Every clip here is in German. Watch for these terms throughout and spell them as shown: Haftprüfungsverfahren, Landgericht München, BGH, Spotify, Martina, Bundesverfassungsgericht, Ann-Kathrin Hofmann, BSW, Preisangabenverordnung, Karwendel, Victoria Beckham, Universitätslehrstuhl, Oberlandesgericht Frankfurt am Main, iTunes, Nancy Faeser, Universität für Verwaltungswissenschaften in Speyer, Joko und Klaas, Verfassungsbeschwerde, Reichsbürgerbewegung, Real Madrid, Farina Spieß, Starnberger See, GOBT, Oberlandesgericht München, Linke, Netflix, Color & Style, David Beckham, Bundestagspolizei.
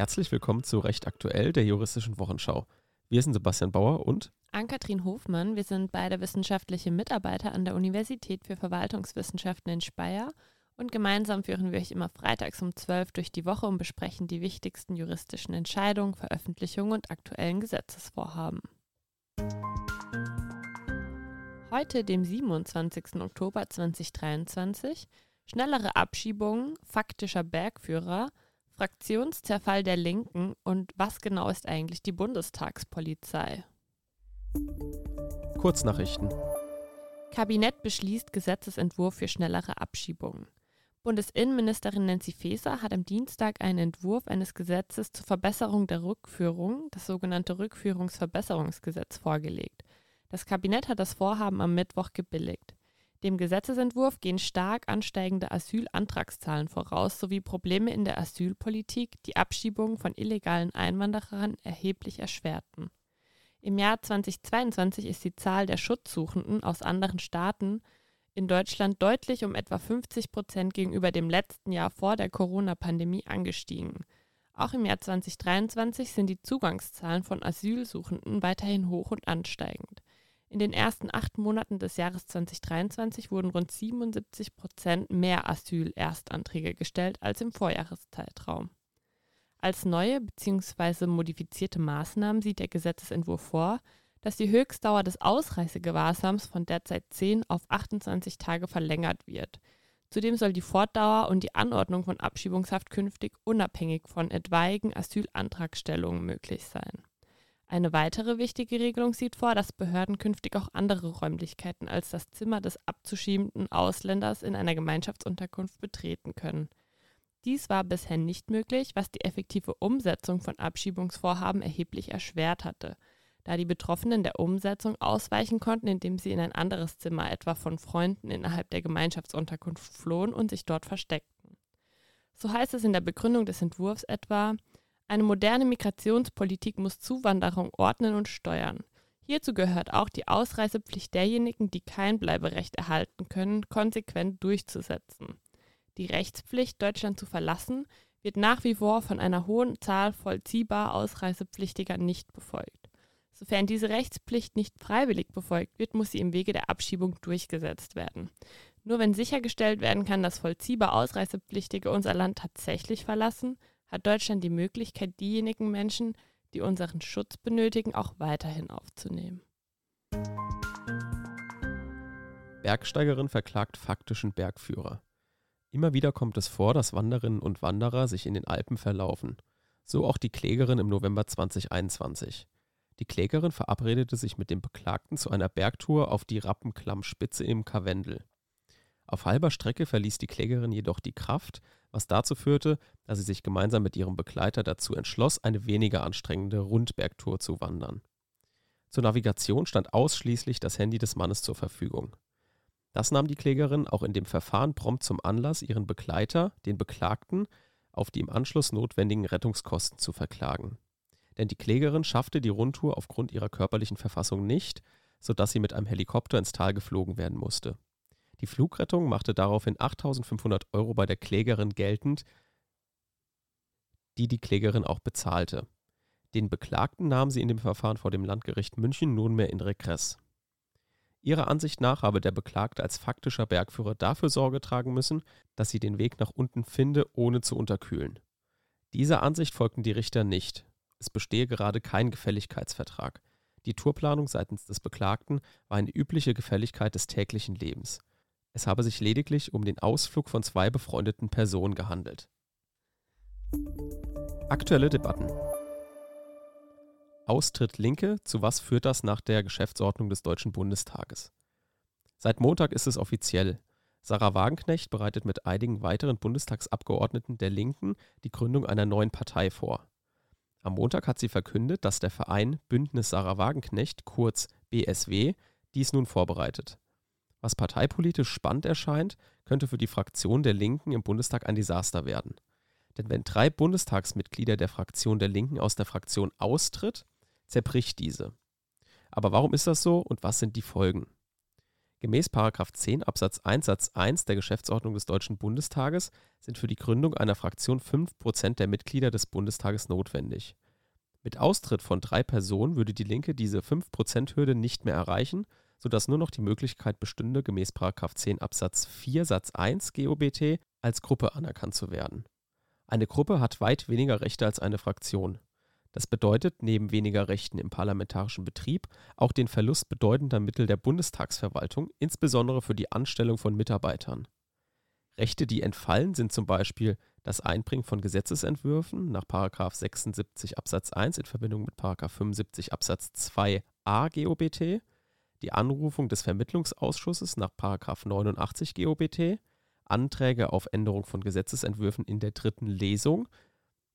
Herzlich willkommen zu Recht aktuell, der juristischen Wochenschau. Wir sind Sebastian Bauer und Ann-Kathrin Hofmann. Wir sind beide wissenschaftliche Mitarbeiter an der Universität für Verwaltungswissenschaften in Speyer und gemeinsam führen wir euch immer freitags um 12 durch die Woche und besprechen die wichtigsten juristischen Entscheidungen, Veröffentlichungen und aktuellen Gesetzesvorhaben. Heute, dem 27. Oktober 2023, schnellere Abschiebungen, faktischer Bergführer, Fraktionszerfall der Linken und was genau ist eigentlich die Bundestagspolizei? Kurznachrichten. Kabinett beschließt Gesetzesentwurf für schnellere Abschiebungen. Bundesinnenministerin Nancy Faeser hat am Dienstag einen Entwurf eines Gesetzes zur Verbesserung der Rückführung, das sogenannte Rückführungsverbesserungsgesetz, vorgelegt. Das Kabinett hat das Vorhaben am Mittwoch gebilligt. Dem Gesetzesentwurf gehen stark ansteigende Asylantragszahlen voraus, sowie Probleme in der Asylpolitik, die Abschiebungen von illegalen Einwanderern erheblich erschwerten. Im Jahr 2022 ist die Zahl der Schutzsuchenden aus anderen Staaten in Deutschland deutlich um etwa 50% gegenüber dem letzten Jahr vor der Corona-Pandemie angestiegen. Auch im Jahr 2023 sind die Zugangszahlen von Asylsuchenden weiterhin hoch und ansteigend. In den ersten 8 Monaten des Jahres 2023 wurden rund 77% mehr Asylerstanträge gestellt als im Vorjahreszeitraum. Als neue bzw. modifizierte Maßnahmen sieht der Gesetzesentwurf vor, dass die Höchstdauer des Ausreisegewahrsams von derzeit 10 auf 28 Tage verlängert wird. Zudem soll die Fortdauer und die Anordnung von Abschiebungshaft künftig unabhängig von etwaigen Asylantragstellungen möglich sein. Eine weitere wichtige Regelung sieht vor, dass Behörden künftig auch andere Räumlichkeiten als das Zimmer des abzuschiebenden Ausländers in einer Gemeinschaftsunterkunft betreten können. Dies war bisher nicht möglich, was die effektive Umsetzung von Abschiebungsvorhaben erheblich erschwert hatte, da die Betroffenen der Umsetzung ausweichen konnten, indem sie in ein anderes Zimmer, etwa von Freunden innerhalb der Gemeinschaftsunterkunft, flohen und sich dort versteckten. So heißt es in der Begründung des Entwurfs etwa: Eine moderne Migrationspolitik muss Zuwanderung ordnen und steuern. Hierzu gehört auch die Ausreisepflicht derjenigen, die kein Bleiberecht erhalten können, konsequent durchzusetzen. Die Rechtspflicht, Deutschland zu verlassen, wird nach wie vor von einer hohen Zahl vollziehbar Ausreisepflichtiger nicht befolgt. Sofern diese Rechtspflicht nicht freiwillig befolgt wird, muss sie im Wege der Abschiebung durchgesetzt werden. Nur wenn sichergestellt werden kann, dass vollziehbar Ausreisepflichtige unser Land tatsächlich verlassen, hat Deutschland die Möglichkeit, diejenigen Menschen, die unseren Schutz benötigen, auch weiterhin aufzunehmen. Bergsteigerin verklagt faktischen Bergführer. Immer wieder kommt es vor, dass Wanderinnen und Wanderer sich in den Alpen verlaufen. So auch die Klägerin im November 2021. Die Klägerin verabredete sich mit dem Beklagten zu einer Bergtour auf die Rappenklammspitze im Karwendel. Auf halber Strecke verließ die Klägerin jedoch die Kraft, was dazu führte, dass sie sich gemeinsam mit ihrem Begleiter dazu entschloss, eine weniger anstrengende Rundbergtour zu wandern. Zur Navigation stand ausschließlich das Handy des Mannes zur Verfügung. Das nahm die Klägerin auch in dem Verfahren prompt zum Anlass, ihren Begleiter, den Beklagten, auf die im Anschluss notwendigen Rettungskosten zu verklagen. Denn die Klägerin schaffte die Rundtour aufgrund ihrer körperlichen Verfassung nicht, sodass sie mit einem Helikopter ins Tal geflogen werden musste. Die Flugrettung machte daraufhin 8.500 € bei der Klägerin geltend, die die Klägerin auch bezahlte. Den Beklagten nahm sie in dem Verfahren vor dem Landgericht München nunmehr in Regress. Ihrer Ansicht nach habe der Beklagte als faktischer Bergführer dafür Sorge tragen müssen, dass sie den Weg nach unten finde, ohne zu unterkühlen. Dieser Ansicht folgten die Richter nicht. Es bestehe gerade kein Gefälligkeitsvertrag. Die Tourplanung seitens des Beklagten war eine übliche Gefälligkeit des täglichen Lebens. Es habe sich lediglich um den Ausflug von 2 befreundeten Personen gehandelt. Aktuelle Debatten. Austritt Linke, zu was führt das nach der Geschäftsordnung des Deutschen Bundestages? Seit Montag ist es offiziell. Sahra Wagenknecht bereitet mit einigen weiteren Bundestagsabgeordneten der Linken die Gründung einer neuen Partei vor. Am Montag hat sie verkündet, dass der Verein Bündnis Sahra Wagenknecht, kurz BSW, dies nun vorbereitet. Was parteipolitisch spannend erscheint, könnte für die Fraktion der Linken im Bundestag ein Desaster werden. Denn wenn 3 Bundestagsmitglieder der Fraktion der Linken aus der Fraktion austritt, zerbricht diese. Aber warum ist das so und was sind die Folgen? Gemäß § 10 Absatz 1 Satz 1 der Geschäftsordnung des Deutschen Bundestages sind für die Gründung einer Fraktion 5% der Mitglieder des Bundestages notwendig. Mit Austritt von 3 Personen würde die Linke diese 5%-Hürde nicht mehr erreichen, sodass nur noch die Möglichkeit bestünde, gemäß § 10 Absatz 4 Satz 1 GOBT als Gruppe anerkannt zu werden. Eine Gruppe hat weit weniger Rechte als eine Fraktion. Das bedeutet neben weniger Rechten im parlamentarischen Betrieb auch den Verlust bedeutender Mittel der Bundestagsverwaltung, insbesondere für die Anstellung von Mitarbeitern. Rechte, die entfallen, sind zum Beispiel das Einbringen von Gesetzesentwürfen nach § 76 Absatz 1 in Verbindung mit § 75 Absatz 2a GOBT, die Anrufung des Vermittlungsausschusses nach § 89 GOBT, Anträge auf Änderung von Gesetzesentwürfen in der 3. Lesung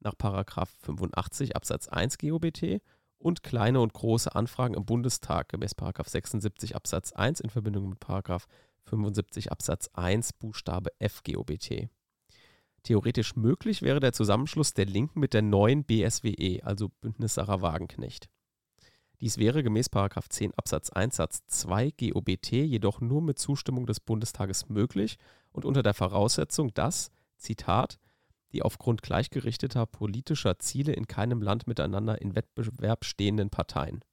nach § 85 Absatz 1 GOBT und kleine und große Anfragen im Bundestag gemäß § 76 Absatz 1 in Verbindung mit § 75 Absatz 1 Buchstabe F GOBT. Theoretisch möglich wäre der Zusammenschluss der Linken mit der neuen BSWE, also Bündnis Sahra Wagenknecht. Dies wäre gemäß § 10 Absatz 1 Satz 2 GOBT jedoch nur mit Zustimmung des Bundestages möglich und unter der Voraussetzung, dass, Zitat, die aufgrund gleichgerichteter politischer Ziele in keinem Land miteinander in Wettbewerb stehenden Parteien.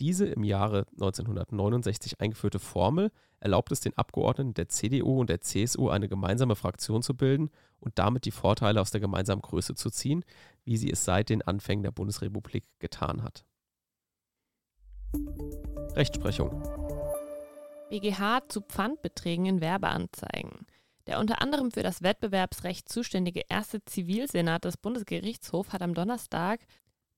Diese im Jahre 1969 eingeführte Formel erlaubt es den Abgeordneten der CDU und der CSU, eine gemeinsame Fraktion zu bilden und damit die Vorteile aus der gemeinsamen Größe zu ziehen, wie sie es seit den Anfängen der Bundesrepublik getan hat. Rechtsprechung. BGH zu Pfandbeträgen in Werbeanzeigen. Der unter anderem für das Wettbewerbsrecht zuständige erste Zivilsenat des Bundesgerichtshofs hat am Donnerstag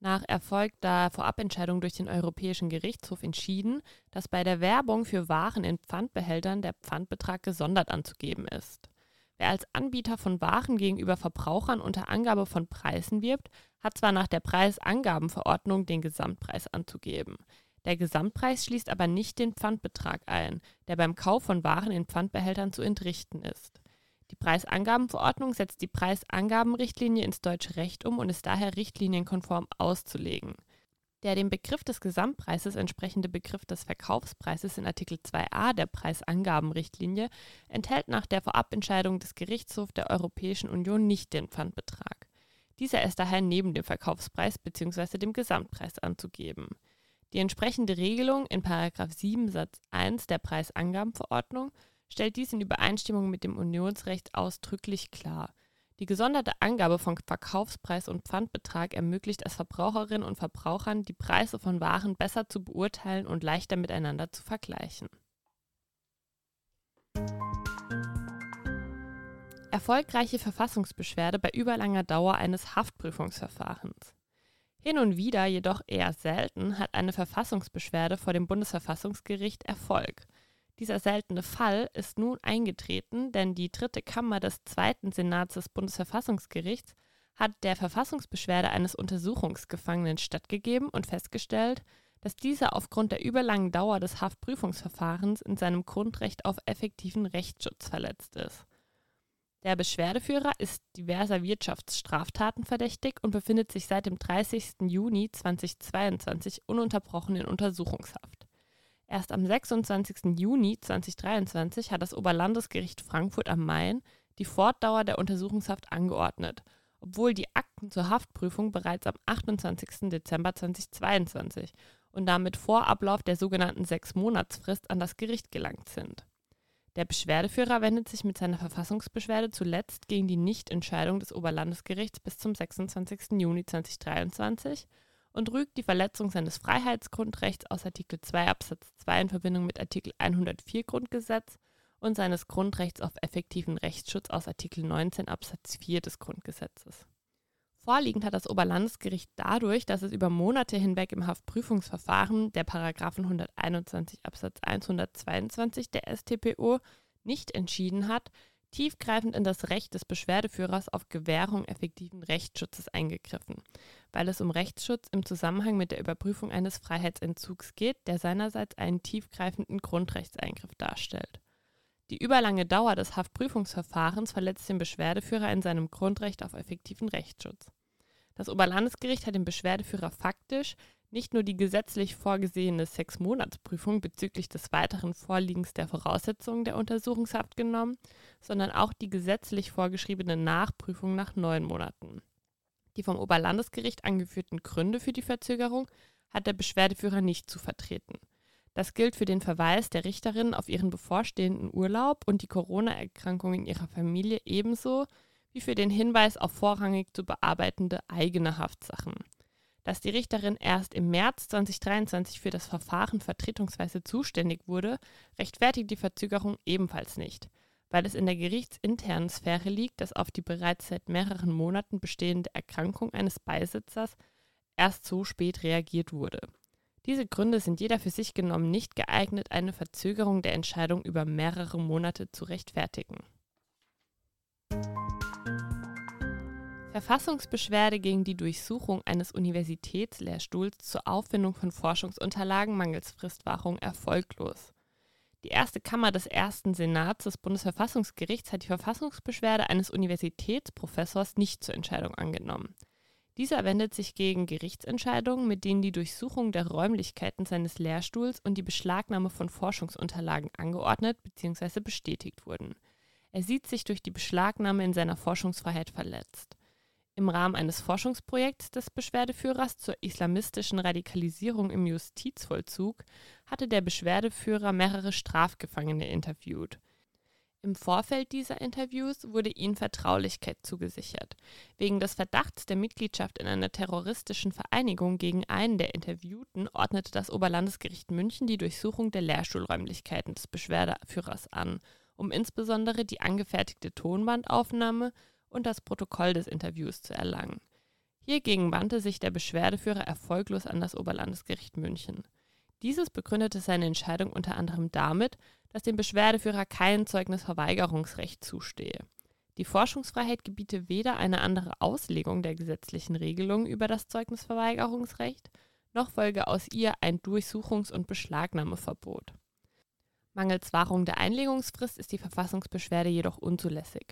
nach erfolgter Vorabentscheidung durch den Europäischen Gerichtshof entschieden, dass bei der Werbung für Waren in Pfandbehältern der Pfandbetrag gesondert anzugeben ist. Wer als Anbieter von Waren gegenüber Verbrauchern unter Angabe von Preisen wirbt, hat zwar nach der Preisangabenverordnung den Gesamtpreis anzugeben. Der Gesamtpreis schließt aber nicht den Pfandbetrag ein, der beim Kauf von Waren in Pfandbehältern zu entrichten ist. Die Preisangabenverordnung setzt die Preisangabenrichtlinie ins deutsche Recht um und ist daher richtlinienkonform auszulegen. Der dem Begriff des Gesamtpreises entsprechende Begriff des Verkaufspreises in Artikel 2a der Preisangabenrichtlinie enthält nach der Vorabentscheidung des Gerichtshofs der Europäischen Union nicht den Pfandbetrag. Dieser ist daher neben dem Verkaufspreis bzw. dem Gesamtpreis anzugeben. Die entsprechende Regelung in § 7 Satz 1 der Preisangabenverordnung stellt dies in Übereinstimmung mit dem Unionsrecht ausdrücklich klar. Die gesonderte Angabe von Verkaufspreis und Pfandbetrag ermöglicht es Verbraucherinnen und Verbrauchern, die Preise von Waren besser zu beurteilen und leichter miteinander zu vergleichen. Erfolgreiche Verfassungsbeschwerde bei überlanger Dauer eines Haftprüfungsverfahrens. Hin und wieder, jedoch eher selten, hat eine Verfassungsbeschwerde vor dem Bundesverfassungsgericht Erfolg. Dieser seltene Fall ist nun eingetreten, denn die 3. Kammer des 2. Senats des Bundesverfassungsgerichts hat der Verfassungsbeschwerde eines Untersuchungsgefangenen stattgegeben und festgestellt, dass dieser aufgrund der überlangen Dauer des Haftprüfungsverfahrens in seinem Grundrecht auf effektiven Rechtsschutz verletzt ist. Der Beschwerdeführer ist diverser Wirtschaftsstraftaten verdächtig und befindet sich seit dem 30. Juni 2022 ununterbrochen in Untersuchungshaft. Erst am 26. Juni 2023 hat das Oberlandesgericht Frankfurt am Main die Fortdauer der Untersuchungshaft angeordnet, obwohl die Akten zur Haftprüfung bereits am 28. Dezember 2022 und damit vor Ablauf der sogenannten 6-Monatsfrist an das Gericht gelangt sind. Der Beschwerdeführer wendet sich mit seiner Verfassungsbeschwerde zuletzt gegen die Nichtentscheidung des Oberlandesgerichts bis zum 26. Juni 2023 und rügt die Verletzung seines Freiheitsgrundrechts aus Artikel 2 Absatz 2 in Verbindung mit Artikel 104 Grundgesetz und seines Grundrechts auf effektiven Rechtsschutz aus Artikel 19 Absatz 4 des Grundgesetzes. Vorliegend hat das Oberlandesgericht dadurch, dass es über Monate hinweg im Haftprüfungsverfahren der Paragraphen 121 Absatz 122 der StPO nicht entschieden hat, tiefgreifend in das Recht des Beschwerdeführers auf Gewährung effektiven Rechtsschutzes eingegriffen, weil es um Rechtsschutz im Zusammenhang mit der Überprüfung eines Freiheitsentzugs geht, der seinerseits einen tiefgreifenden Grundrechtseingriff darstellt. Die überlange Dauer des Haftprüfungsverfahrens verletzt den Beschwerdeführer in seinem Grundrecht auf effektiven Rechtsschutz. Das Oberlandesgericht hat dem Beschwerdeführer faktisch Nicht nur die gesetzlich vorgesehene Sechsmonatsprüfung bezüglich des weiteren Vorliegens der Voraussetzungen der Untersuchungshaft genommen, sondern auch die gesetzlich vorgeschriebene Nachprüfung nach 9 Monaten. Die vom Oberlandesgericht angeführten Gründe für die Verzögerung hat der Beschwerdeführer nicht zu vertreten. Das gilt für den Verweis der Richterin auf ihren bevorstehenden Urlaub und die Corona-Erkrankung in ihrer Familie ebenso wie für den Hinweis auf vorrangig zu bearbeitende eigene Haftsachen. Dass die Richterin erst im März 2023 für das Verfahren vertretungsweise zuständig wurde, rechtfertigt die Verzögerung ebenfalls nicht, weil es in der gerichtsinternen Sphäre liegt, dass auf die bereits seit mehreren Monaten bestehende Erkrankung eines Beisitzers erst so spät reagiert wurde. Diese Gründe sind jeder für sich genommen nicht geeignet, eine Verzögerung der Entscheidung über mehrere Monate zu rechtfertigen. Verfassungsbeschwerde gegen die Durchsuchung eines Universitätslehrstuhls zur Auffindung von Forschungsunterlagen mangels Fristwahrung erfolglos. Die erste Kammer des ersten Senats des Bundesverfassungsgerichts hat die Verfassungsbeschwerde eines Universitätsprofessors nicht zur Entscheidung angenommen. Dieser wendet sich gegen Gerichtsentscheidungen, mit denen die Durchsuchung der Räumlichkeiten seines Lehrstuhls und die Beschlagnahme von Forschungsunterlagen angeordnet bzw. bestätigt wurden. Er sieht sich durch die Beschlagnahme in seiner Forschungsfreiheit verletzt. Im Rahmen eines Forschungsprojekts des Beschwerdeführers zur islamistischen Radikalisierung im Justizvollzug hatte der Beschwerdeführer mehrere Strafgefangene interviewt. Im Vorfeld dieser Interviews wurde ihnen Vertraulichkeit zugesichert. Wegen des Verdachts der Mitgliedschaft in einer terroristischen Vereinigung gegen einen der Interviewten ordnete das Oberlandesgericht München die Durchsuchung der Lehrstuhlräumlichkeiten des Beschwerdeführers an, um insbesondere die angefertigte Tonbandaufnahme und das Protokoll des Interviews zu erlangen. Hiergegen wandte sich der Beschwerdeführer erfolglos an das Oberlandesgericht München. Dieses begründete seine Entscheidung unter anderem damit, dass dem Beschwerdeführer kein Zeugnisverweigerungsrecht zustehe. Die Forschungsfreiheit gebiete weder eine andere Auslegung der gesetzlichen Regelungen über das Zeugnisverweigerungsrecht, noch folge aus ihr ein Durchsuchungs- und Beschlagnahmeverbot. Mangels Wahrung der Einlegungsfrist ist die Verfassungsbeschwerde jedoch unzulässig.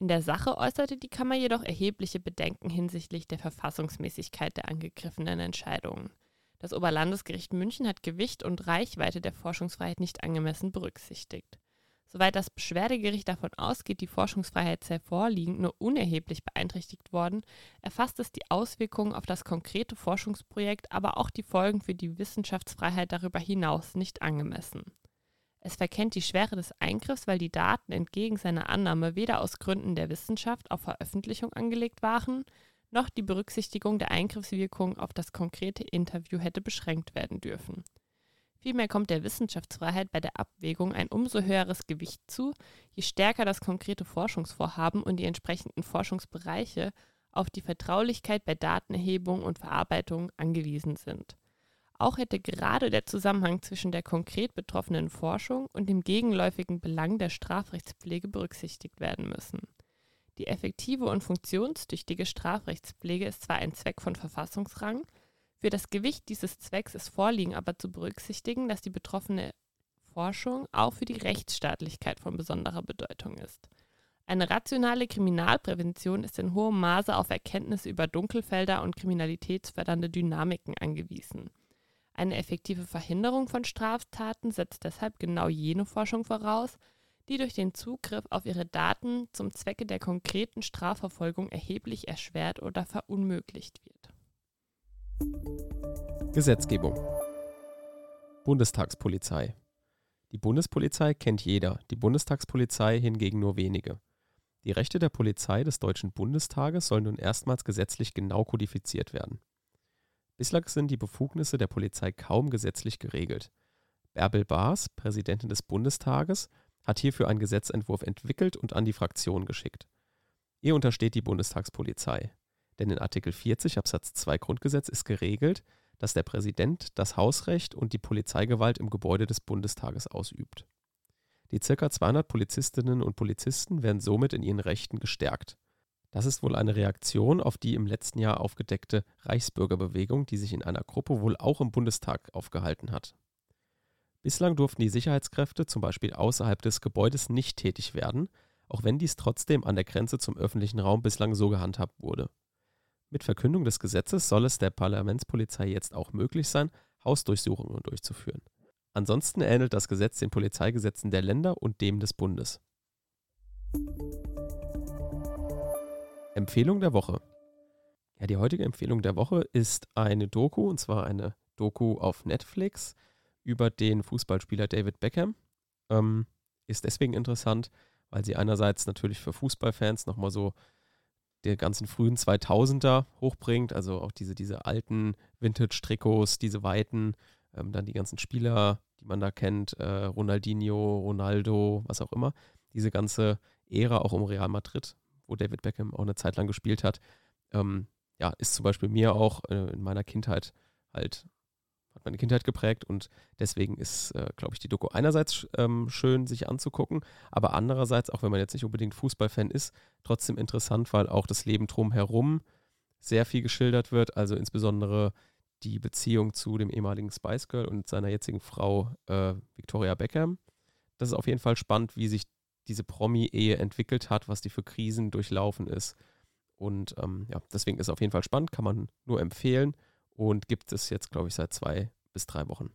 In der Sache äußerte die Kammer jedoch erhebliche Bedenken hinsichtlich der Verfassungsmäßigkeit der angegriffenen Entscheidungen. Das Oberlandesgericht München hat Gewicht und Reichweite der Forschungsfreiheit nicht angemessen berücksichtigt. Soweit das Beschwerdegericht davon ausgeht, die Forschungsfreiheit sei vorliegend nur unerheblich beeinträchtigt worden, erfasst es die Auswirkungen auf das konkrete Forschungsprojekt, aber auch die Folgen für die Wissenschaftsfreiheit darüber hinaus nicht angemessen. Es verkennt die Schwere des Eingriffs, weil die Daten entgegen seiner Annahme weder aus Gründen der Wissenschaft auf Veröffentlichung angelegt waren, noch die Berücksichtigung der Eingriffswirkung auf das konkrete Interview hätte beschränkt werden dürfen. Vielmehr kommt der Wissenschaftsfreiheit bei der Abwägung ein umso höheres Gewicht zu, je stärker das konkrete Forschungsvorhaben und die entsprechenden Forschungsbereiche auf die Vertraulichkeit bei Datenerhebung und Verarbeitung angewiesen sind. Auch hätte gerade der Zusammenhang zwischen der konkret betroffenen Forschung und dem gegenläufigen Belang der Strafrechtspflege berücksichtigt werden müssen. Die effektive und funktionstüchtige Strafrechtspflege ist zwar ein Zweck von Verfassungsrang, für das Gewicht dieses Zwecks ist vorliegend aber zu berücksichtigen, dass die betroffene Forschung auch für die Rechtsstaatlichkeit von besonderer Bedeutung ist. Eine rationale Kriminalprävention ist in hohem Maße auf Erkenntnisse über Dunkelfelder und kriminalitätsfördernde Dynamiken angewiesen. Eine effektive Verhinderung von Straftaten setzt deshalb genau jene Forschung voraus, die durch den Zugriff auf ihre Daten zum Zwecke der konkreten Strafverfolgung erheblich erschwert oder verunmöglicht wird. Gesetzgebung. Bundestagspolizei. Die Bundespolizei kennt jeder, die Bundestagspolizei hingegen nur wenige. Die Rechte der Polizei des Deutschen Bundestages sollen nun erstmals gesetzlich genau kodifiziert werden. Bislang sind die Befugnisse der Polizei kaum gesetzlich geregelt. Bärbel Bas, Präsidentin des Bundestages, hat hierfür einen Gesetzentwurf entwickelt und an die Fraktion geschickt. Ihr untersteht die Bundestagspolizei, denn in Artikel 40 Absatz 2 Grundgesetz ist geregelt, dass der Präsident das Hausrecht und die Polizeigewalt im Gebäude des Bundestages ausübt. Die ca. 200 Polizistinnen und Polizisten werden somit in ihren Rechten gestärkt. Das ist wohl eine Reaktion auf die im letzten Jahr aufgedeckte Reichsbürgerbewegung, die sich in einer Gruppe wohl auch im Bundestag aufgehalten hat. Bislang durften die Sicherheitskräfte zum Beispiel außerhalb des Gebäudes nicht tätig werden, auch wenn dies trotzdem an der Grenze zum öffentlichen Raum bislang so gehandhabt wurde. Mit Verkündung des Gesetzes soll es der Parlamentspolizei jetzt auch möglich sein, Hausdurchsuchungen durchzuführen. Ansonsten ähnelt das Gesetz den Polizeigesetzen der Länder und dem des Bundes. Empfehlung der Woche. Ja, die heutige Empfehlung der Woche ist eine Doku, und zwar eine Doku auf Netflix über den Fußballspieler David Beckham. Ist deswegen interessant, weil sie einerseits natürlich für Fußballfans nochmal so die ganzen frühen 2000er hochbringt, also auch diese alten Vintage-Trikots, diese weiten, dann die ganzen Spieler, die man da kennt, Ronaldinho, Ronaldo, was auch immer. Diese ganze Ära auch um Real Madrid, wo David Beckham auch eine Zeit lang gespielt hat, ist zum Beispiel mir auch in meiner Kindheit hat meine Kindheit geprägt, und deswegen ist, glaube ich, die Doku einerseits schön, sich anzugucken, aber andererseits, auch wenn man jetzt nicht unbedingt Fußballfan ist, trotzdem interessant, weil auch das Leben drumherum sehr viel geschildert wird, also insbesondere die Beziehung zu dem ehemaligen Spice Girl und seiner jetzigen Frau Victoria Beckham. Das ist auf jeden Fall spannend, wie sich diese Promi-Ehe entwickelt hat, was die für Krisen durchlaufen ist. Und deswegen ist es auf jeden Fall spannend, kann man nur empfehlen, und gibt es jetzt, glaube ich, seit 2 bis 3 Wochen.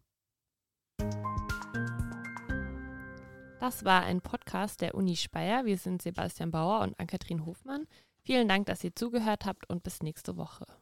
Das war ein Podcast der Uni Speyer. Wir sind Sebastian Bauer und Ann-Kathrin Hofmann. Vielen Dank, dass ihr zugehört habt, und bis nächste Woche.